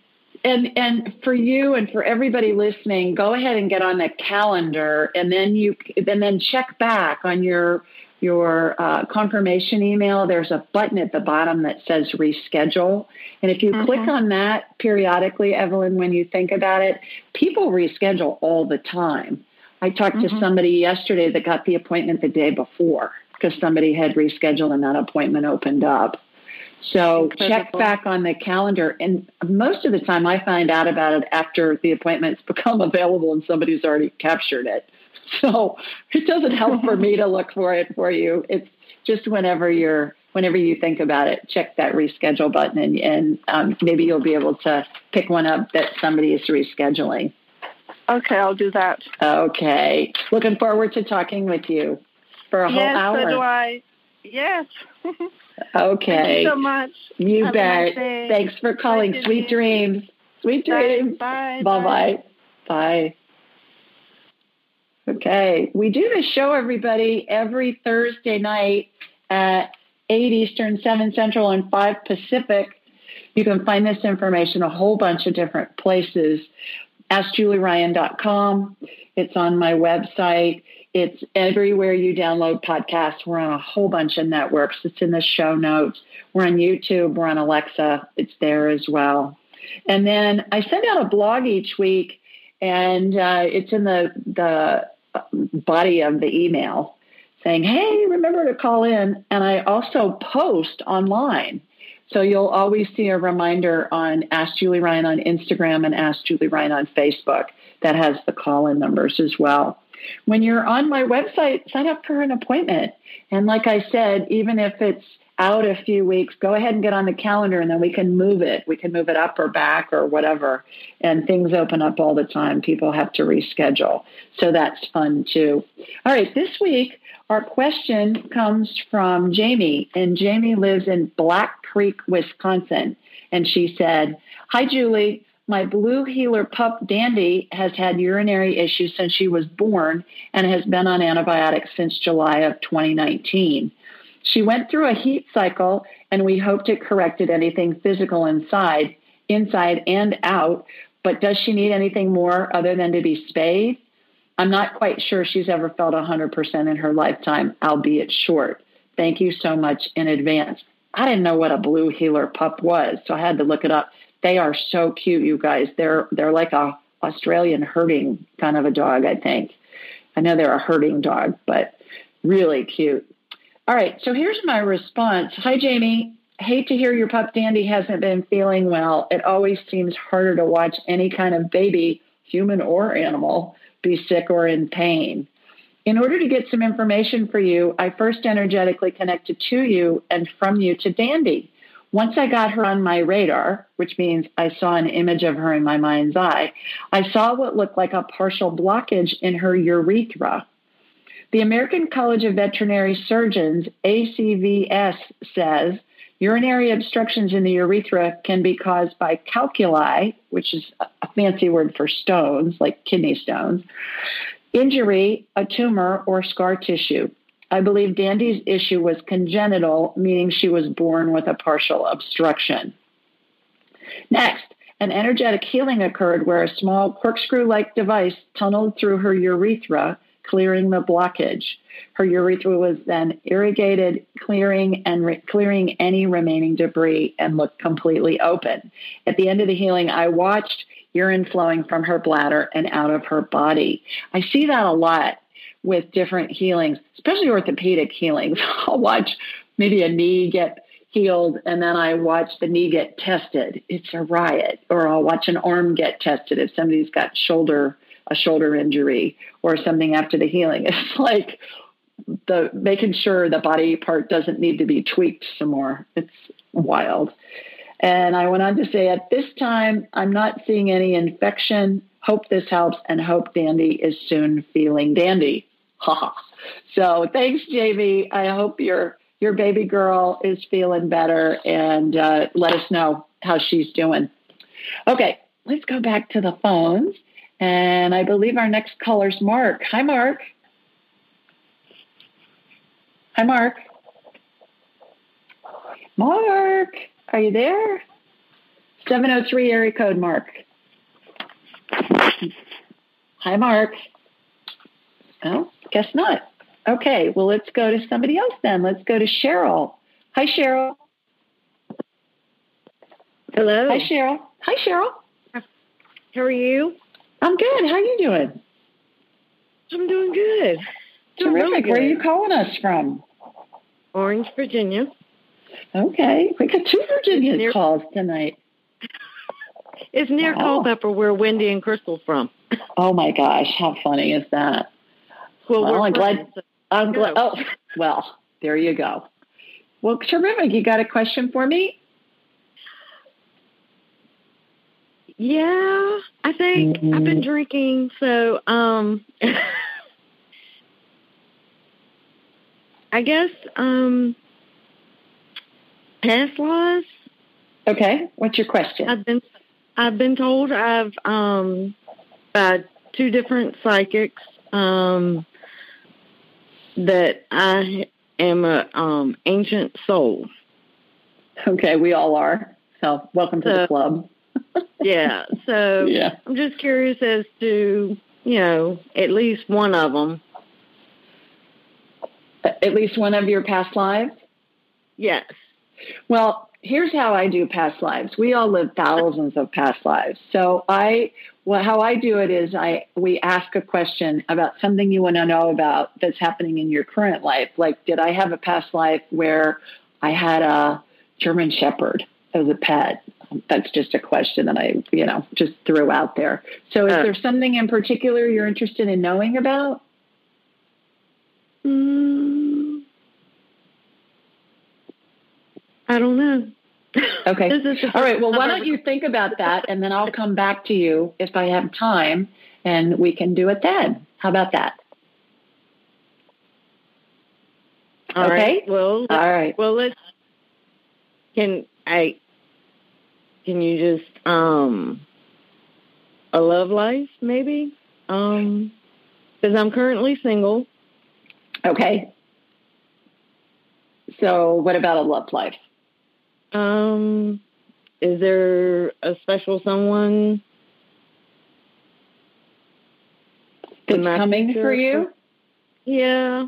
And and for you and for everybody listening, go ahead and get on the calendar, and then you and then check back on your your uh, confirmation email. There's a button at the bottom that says reschedule. And if you mm-hmm. click on that periodically, Evelyn, when you think about it, people reschedule all the time. I talked mm-hmm. to somebody yesterday that got the appointment the day before because somebody had rescheduled and that appointment opened up. So Incredible. check back on the calendar. And most of the time I find out about it after the appointment's become available and somebody's already captured it. So it doesn't help for me to look for it for you. It's just whenever you're, whenever you think about it, check that reschedule button and, and um, maybe you'll be able to pick one up that somebody is rescheduling. Okay, I'll do that. Okay. Looking forward to talking with you for a yes, whole hour. Yes, so do I. Yes. Okay. Thank you so much. You Have bet. Nice Thanks for calling. Bye, Sweet dreams. Sweet dreams. Bye. Bye-bye. Bye. Okay. We do this show, everybody, every Thursday night at eight Eastern, seven Central, and five Pacific. You can find this information a whole bunch of different places. ask julie ryan dot com. It's on my website. It's everywhere you download podcasts. We're on a whole bunch of networks. It's in the show notes. We're on YouTube. We're on Alexa. It's there as well. And then I send out a blog each week, and uh, it's in the, the body of the email saying, hey, remember to call in. And I also post online. So you'll always see a reminder on Ask Julie Ryan on Instagram and Ask Julie Ryan on Facebook that has the call-in numbers as well. When you're on my website, sign up for an appointment. And like I said, even if it's out a few weeks, go ahead and get on the calendar, and then we can move it. We can move it up or back or whatever. And things open up all the time. People have to reschedule. So that's fun, too. All right, this week, our question comes from Jamie, and Jamie lives in Black Creek, Wisconsin. And she said, hi, Julie. My Blue Heeler pup, Dandy, has had urinary issues since she was born and has been on antibiotics since July of twenty nineteen. She went through a heat cycle, and we hoped it corrected anything physical inside, inside and out. But does she need anything more other than to be spayed? I'm not quite sure she's ever felt one hundred percent in her lifetime, albeit short. Thank you so much in advance. I didn't know what a Blue Heeler pup was, so I had to look it up. They are so cute, you guys. They're they're like a Australian herding kind of a dog, I think. I know they're a herding dog, but really cute. All right, so here's my response. Hi, Jamie. Hate to hear your pup Dandy hasn't been feeling well. It always seems harder to watch any kind of baby, human or animal, be sick or in pain. In order to get some information for you, I first energetically connected to you and from you to Dandy. Once I got her on my radar, which means I saw an image of her in my mind's eye, I saw what looked like a partial blockage in her urethra. The American College of Veterinary Surgeons, A C V S, says urinary obstructions in the urethra can be caused by calculi, which is a fancy word for stones, like kidney stones, injury, a tumor, or scar tissue. I believe Dandy's issue was congenital, meaning she was born with a partial obstruction. Next, an energetic healing occurred where a small corkscrew-like device tunneled through her urethra, clearing the blockage. Her urethra was then irrigated, clearing and re- clearing any remaining debris, and looked completely open. At the end of the healing, I watched urine flowing from her bladder and out of her body. I see that a lot with different healings, especially orthopedic healings. I'll watch maybe a knee get healed, and then I watch the knee get tested. It's a riot. Or I'll watch an arm get tested if somebody's got shoulder a shoulder injury or something after the healing. It's like the making sure the body part doesn't need to be tweaked some more. It's wild. And I went on to say, at this time, I'm not seeing any infection. Hope this helps, and hope Dandy is soon feeling dandy. Ha ha. So thanks, J V. I hope your your baby girl is feeling better, and uh, let us know how she's doing. Okay, let's go back to the phones. And I believe our next caller's Mark. Hi, Mark. Hi, Mark. Mark, are you there? seven oh three area code, Mark. Hi, Mark. Oh, guess not. Okay, well, let's go to somebody else then. Let's go to Cheryl. Hi, Cheryl. Hello. Hi, Cheryl. Hi, Cheryl. How are you? I'm good. How are you doing? I'm doing good. Doing Terrific. Really good. Where are you calling us from? Orange, Virginia. Okay. We got two Virginia near, calls tonight. It's near wow. Culpeper, where Wendy and Crystal's from. Oh, my gosh. How funny is that? Well, well we're I'm friends, glad. So I'm glad. Oh, well, there you go. Well, terrific. You got a question for me? Yeah, I think mm-hmm. I've been drinking, so um, I guess um, past lives. Okay, what's your question? I've been I've been told I've um, by two different psychics um, that I am a um, ancient soul. Okay, we all are. So welcome to so, the club. Yeah, so yeah. I'm just curious as to, you know, at least one of them. At least one of your past lives? Yes. Well, here's how I do past lives. We all live thousands of past lives. So I, well, how I do it is I we ask a question about something you want to know about that's happening in your current life. Like, did I have a past life where I had a German Shepherd as a pet? That's just a question that I, you know, just threw out there. So is uh, there something in particular you're interested in knowing about? Mm, I don't know. Okay. All right. Well, why don't you think about that, and then I'll come back to you if I have time, and we can do it then. How about that? All okay. Right. Well, all right. Well, let's, can I, Can you just, um, a love life, maybe? Um, because I'm currently single. Okay. So what about a love life? Um, is there a special someone that's coming for you? Yeah.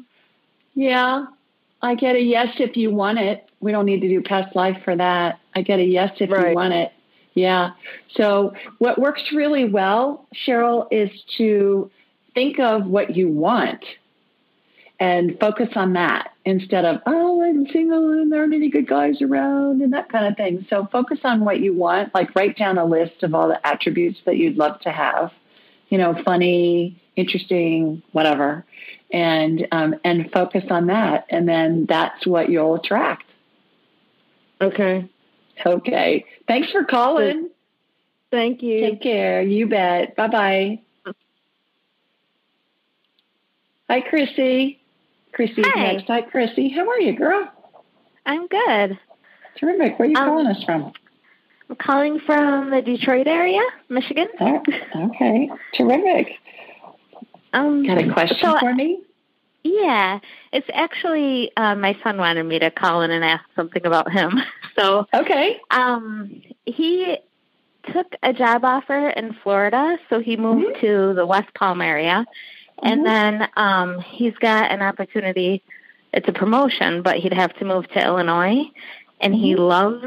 Yeah. I get a yes if you want it. We don't need to do past life for that. I get a yes if right. you want it. Yeah. So what works really well, Cheryl, is to think of what you want and focus on that instead of, oh, I'm single and there aren't any good guys around and that kind of thing. So focus on what you want. Like, write down a list of all the attributes that you'd love to have. You know, funny, interesting, whatever, and um, and focus on that, and then that's what you'll attract. Okay. Okay. Thanks for calling. Thank you. Take care. You bet. Bye-bye. Hi, Chrissy. Chrissy's Hi. Next. Hi, Chrissy. How are you, girl? I'm good. Terrific. Where are you um, calling us from? I'm calling from the Detroit area, Michigan. Oh, okay. Terrific. Um, Got a question so for me? Yeah. It's actually uh, my son wanted me to call in and ask something about him. So okay. Um, he took a job offer in Florida, so he moved mm-hmm. to the West Palm area. And mm-hmm. then um, he's got an opportunity. It's a promotion, but he'd have to move to Illinois. And he loves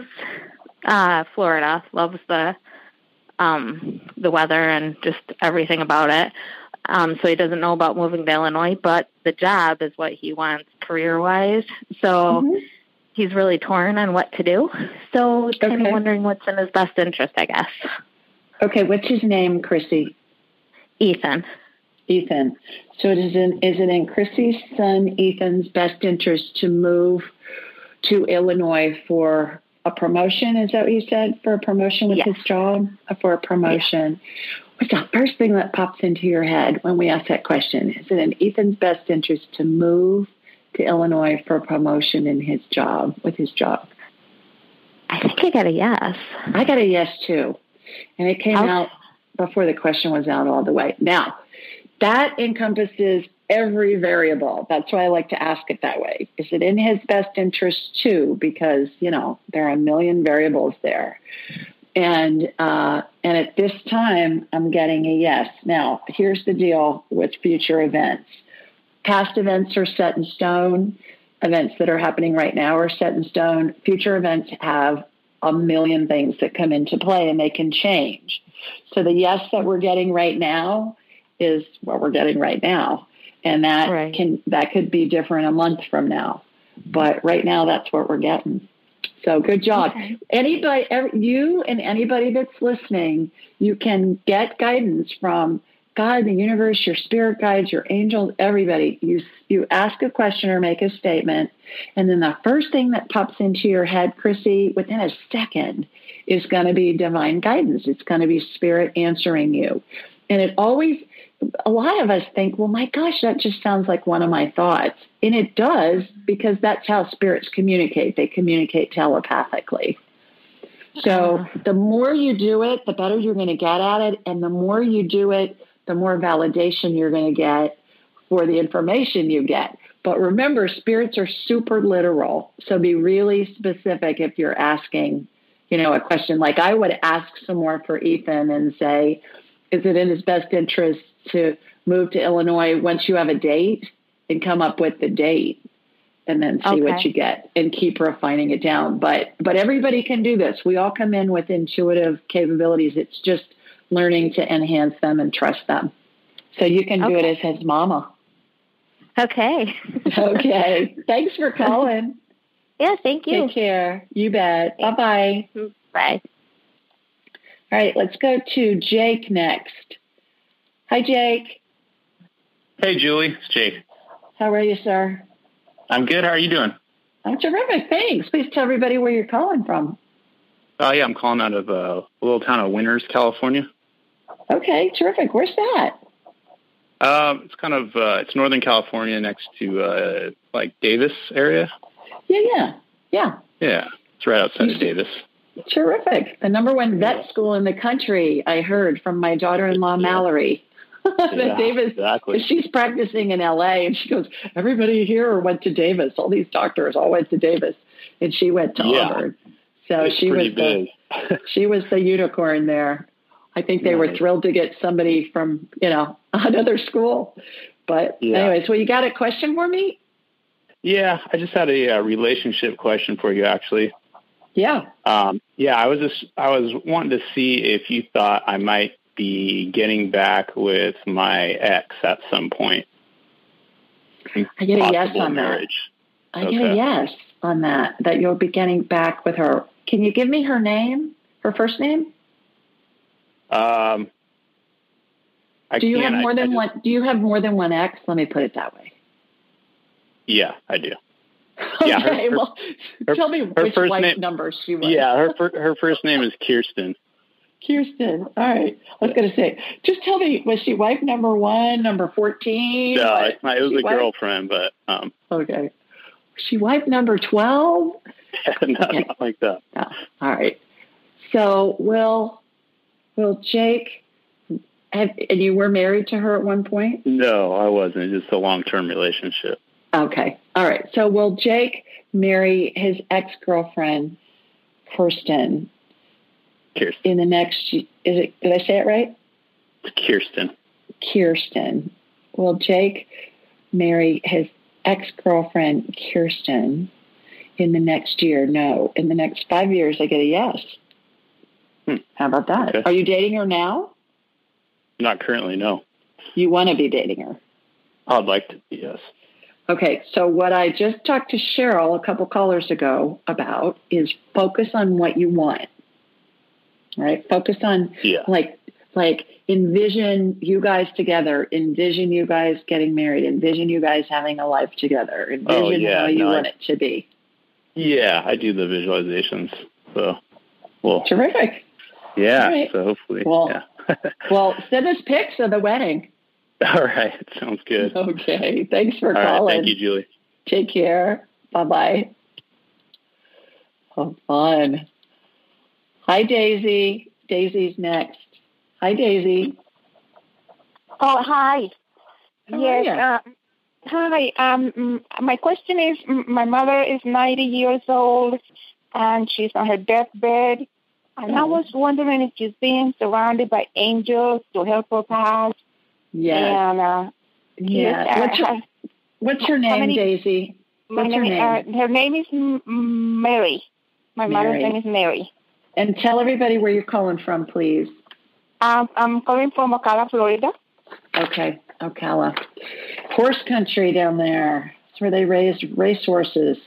uh, Florida, loves the um, the weather and just everything about it. Um, so he doesn't know about moving to Illinois, but the job is what he wants career-wise. So mm-hmm. he's really torn on what to do. So okay. kind of wondering what's in his best interest, I guess. Okay, what's his name, Chrissy? Ethan. Ethan. So it is in, is it in Chrissy's son, Ethan's best interest to move to Illinois for a promotion? Is that what you said? For a promotion with yes. his job? For a promotion. Yes. What's the first thing that pops into your head when we ask that question? Is it in Ethan's best interest to move to Illinois for a promotion in his job, with his job? I think I got a yes. I got a yes, too. And it came I'll... out before the question was out all the way. Now, that encompasses every variable. That's why I like to ask it that way. Is it in his best interest, too? Because, you know, there are a million variables there. And uh, and at this time, I'm getting a yes. Now, here's the deal with future events. Past events are set in stone. Events that are happening right now are set in stone. Future events have a million things that come into play, and they can change. So the yes that we're getting right now is what we're getting right now. And that right. can that could be different a month from now. But right now, that's what we're getting. So good job. Okay. Anybody, you and anybody that's listening, you can get guidance from God, the universe, your spirit guides, your angels, everybody. You you ask a question or make a statement, and then the first thing that pops into your head, Chrissy, within a second, is going to be divine guidance. It's going to be spirit answering you. And it always, a lot of us think, well, my gosh, that just sounds like one of my thoughts. And it does, because that's how spirits communicate. They communicate telepathically. So the more you do it, the better you're going to get at it. And the more you do it, the more validation you're going to get for the information you get. But remember, spirits are super literal. So be really specific if you're asking, you know, a question. Like I would ask some more for Ethan and say, is it in his best interest to move to Illinois once you have a date, and come up with the date and then see okay. what you get and keep refining it down. But but everybody can do this. We all come in with intuitive capabilities. It's just learning to enhance them and trust them. So you can okay. do it as his mama. Okay. okay. Thanks for calling. Yeah, thank you. Take care. You bet. Bye-bye. Bye. All right, let's go to Jake next. Hi, Jake. Hey, Julie. It's Jake. How are you, sir? I'm good. How are you doing? I'm terrific. Thanks. Please tell everybody where you're calling from. Oh, uh, yeah, I'm calling out of uh, a little town of Winters, California. Okay, terrific. Where's that? Um, it's kind of uh, it's Northern California, next to uh, like Davis area. Yeah, yeah, yeah. Yeah, it's right outside of Davis. Terrific. The number one vet school in the country, I heard from my daughter-in-law, Mallory. Yeah, Davis, exactly. She's practicing in L A, and she goes, everybody here went to Davis. All these doctors all went to Davis, and she went to yeah. Auburn. So it's she was the, she was the unicorn there. I think they nice. were thrilled to get somebody from, you know, another school. But yeah. anyways, well, you got a question for me? Yeah, I just had a, a relationship question for you, actually. Yeah. Um, yeah, I was just I was wanting to see if you thought I might be getting back with my ex at some point. I get a yes on marriage. that. I okay. get a yes on that, that you'll be getting back with her. Can you give me her name, her first name? Um, I do you can, have more I, than I just, one? Do you have more than one ex? Let me put it that way. Yeah, I do. Okay, yeah, her, well, her, tell me her which first wife name, number she was. Yeah, her her first name is Kirsten. Kirsten, all right. I was going to say, just tell me, was she wife number one, number fourteen? No, it was a wife? girlfriend, but... Um, okay. Was she wife number twelve? no, okay. Not like that. No. All right. So, will, will Jake... Have, and you were married to her at one point? No, I wasn't. It was just a long-term relationship. Okay. All right. So will Jake marry his ex-girlfriend, Kirsten, Kirsten, in the next, is it, did I say it right? Kirsten. Kirsten. Well, Jake married his ex-girlfriend, Kirsten, in the next year. No, in the next five years, I get a yes. Hmm. How about that? Okay. Are you dating her now? Not currently, no. You want to be dating her? I'd like to be, yes. Okay, so what I just talked to Cheryl a couple callers ago about is focus on what you want, right? Focus on, yeah. like, like envision you guys together, envision you guys getting married, envision you guys having a life together, envision oh, yeah, how you no, want I, it to be. Yeah, I do the visualizations, so, well. Terrific. Yeah, right. So hopefully, well, yeah. Well, send us pics of the wedding. All right. Sounds good. Okay. Thanks for All calling. Right, thank you, Julie. Take care. Bye-bye. Hold on. Hi, Daisy. Daisy's next. Hi, Daisy. Oh, hi. How yes. Uh, hi. Um, my question is, my mother is ninety years old, and she's on her deathbed. And oh. I was wondering if she's being surrounded by angels to help her pass. Yeah. And, uh, yeah. What's her, what's her name, many, Daisy? What's name, her name? Uh, her name is Mary. My Mary. mother's name is Mary. And tell everybody where you're calling from, please. Um, I'm calling from Ocala, Florida. Okay, Ocala. Horse country down there. That's where they raise race horses.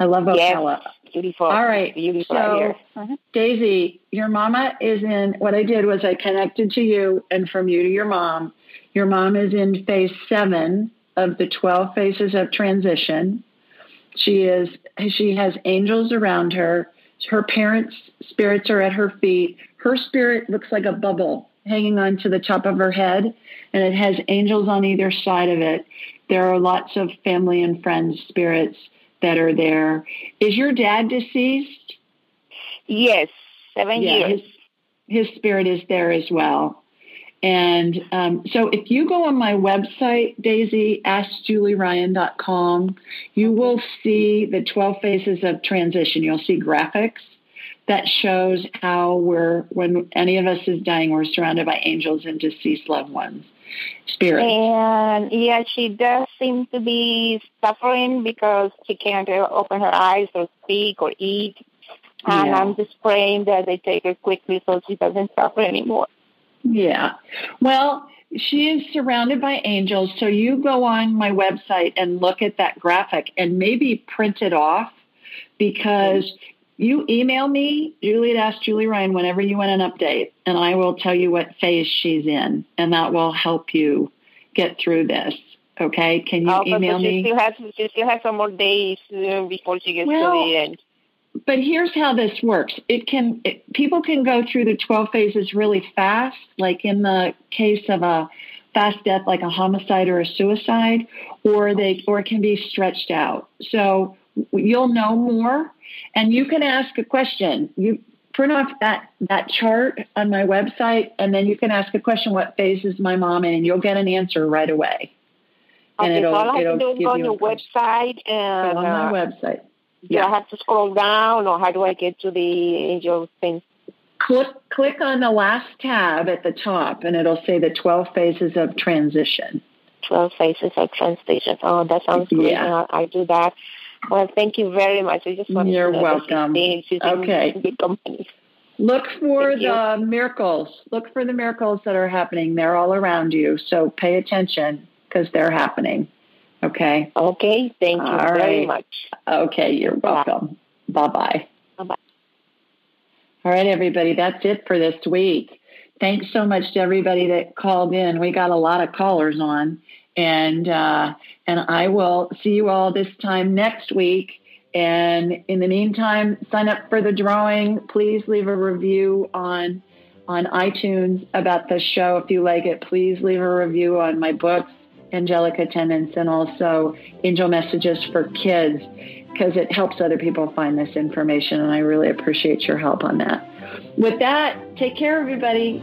I love Ocala. Yes. Beautiful. All right. Beautiful so, here. Uh-huh. Daisy, your mama is in, what I did was I connected to you and from you to your mom. Your mom is in phase seven of the twelve phases of transition. She is, she has angels around her. Her parents' spirits are at her feet. Her spirit looks like a bubble hanging on to the top of her head, and it has angels on either side of it. There are lots of family and friends spirits that are there. Is your dad deceased? Yes, seven yeah, years. His, his spirit is there as well. And um, so if you go on my website, Daisy, ask julie ryan dot com, you will see the twelve phases of transition. You'll see graphics that shows how we're, when any of us is dying, we're surrounded by angels and deceased loved ones. Spirit. And yeah, she does seem to be suffering because she can't open her eyes or speak or eat. And yeah. I'm just praying that they take her quickly so she doesn't suffer anymore. Yeah. Well, she is surrounded by angels. So you go on my website and look at that graphic and maybe print it off, because you email me, Julie at Ask Julie Ryan, whenever you want an update, and I will tell you what phase she's in, and that will help you get through this. Okay? Can you oh, email she me? Still has, she still has some more days uh, before she gets well, to the end. But here's how this works. It can it, people can go through the twelve phases really fast, like in the case of a fast death, like a homicide or a suicide, or they or it can be stretched out. So you'll know more. And you can ask a question. You print off that, that chart on my website, and then you can ask a question, what phase is my mom in? And you'll get an answer right away. And okay, it'll, all I it'll have to do is go on your website. And, go on uh, my website. Yeah. Do I have to scroll down, or how do I get to the angel thing? Click, click on the last tab at the top, and it'll say the twelve phases of transition. twelve phases of transition. Oh, that sounds great. Yeah. I'll do that. Well, thank you very much. I just want You're to welcome. She's she's okay. Good company. Look for thank the you. miracles. Look for the miracles that are happening. They're all around you. So pay attention, because they're happening. Okay. Okay. Thank you all very right. much. Okay. You're welcome. Bye. Bye-bye. Bye-bye. All right, everybody. That's it for this week. Thanks so much to everybody that called in. We got a lot of callers on. And uh, and I will see you all this time next week. And in the meantime, sign up for the drawing. Please leave a review on on iTunes about the show if you like it. Please leave a review on my books, Angelic Attendance, and also Angel Messages for Kids, because it helps other people find this information. And I really appreciate your help on that. With that, take care, everybody.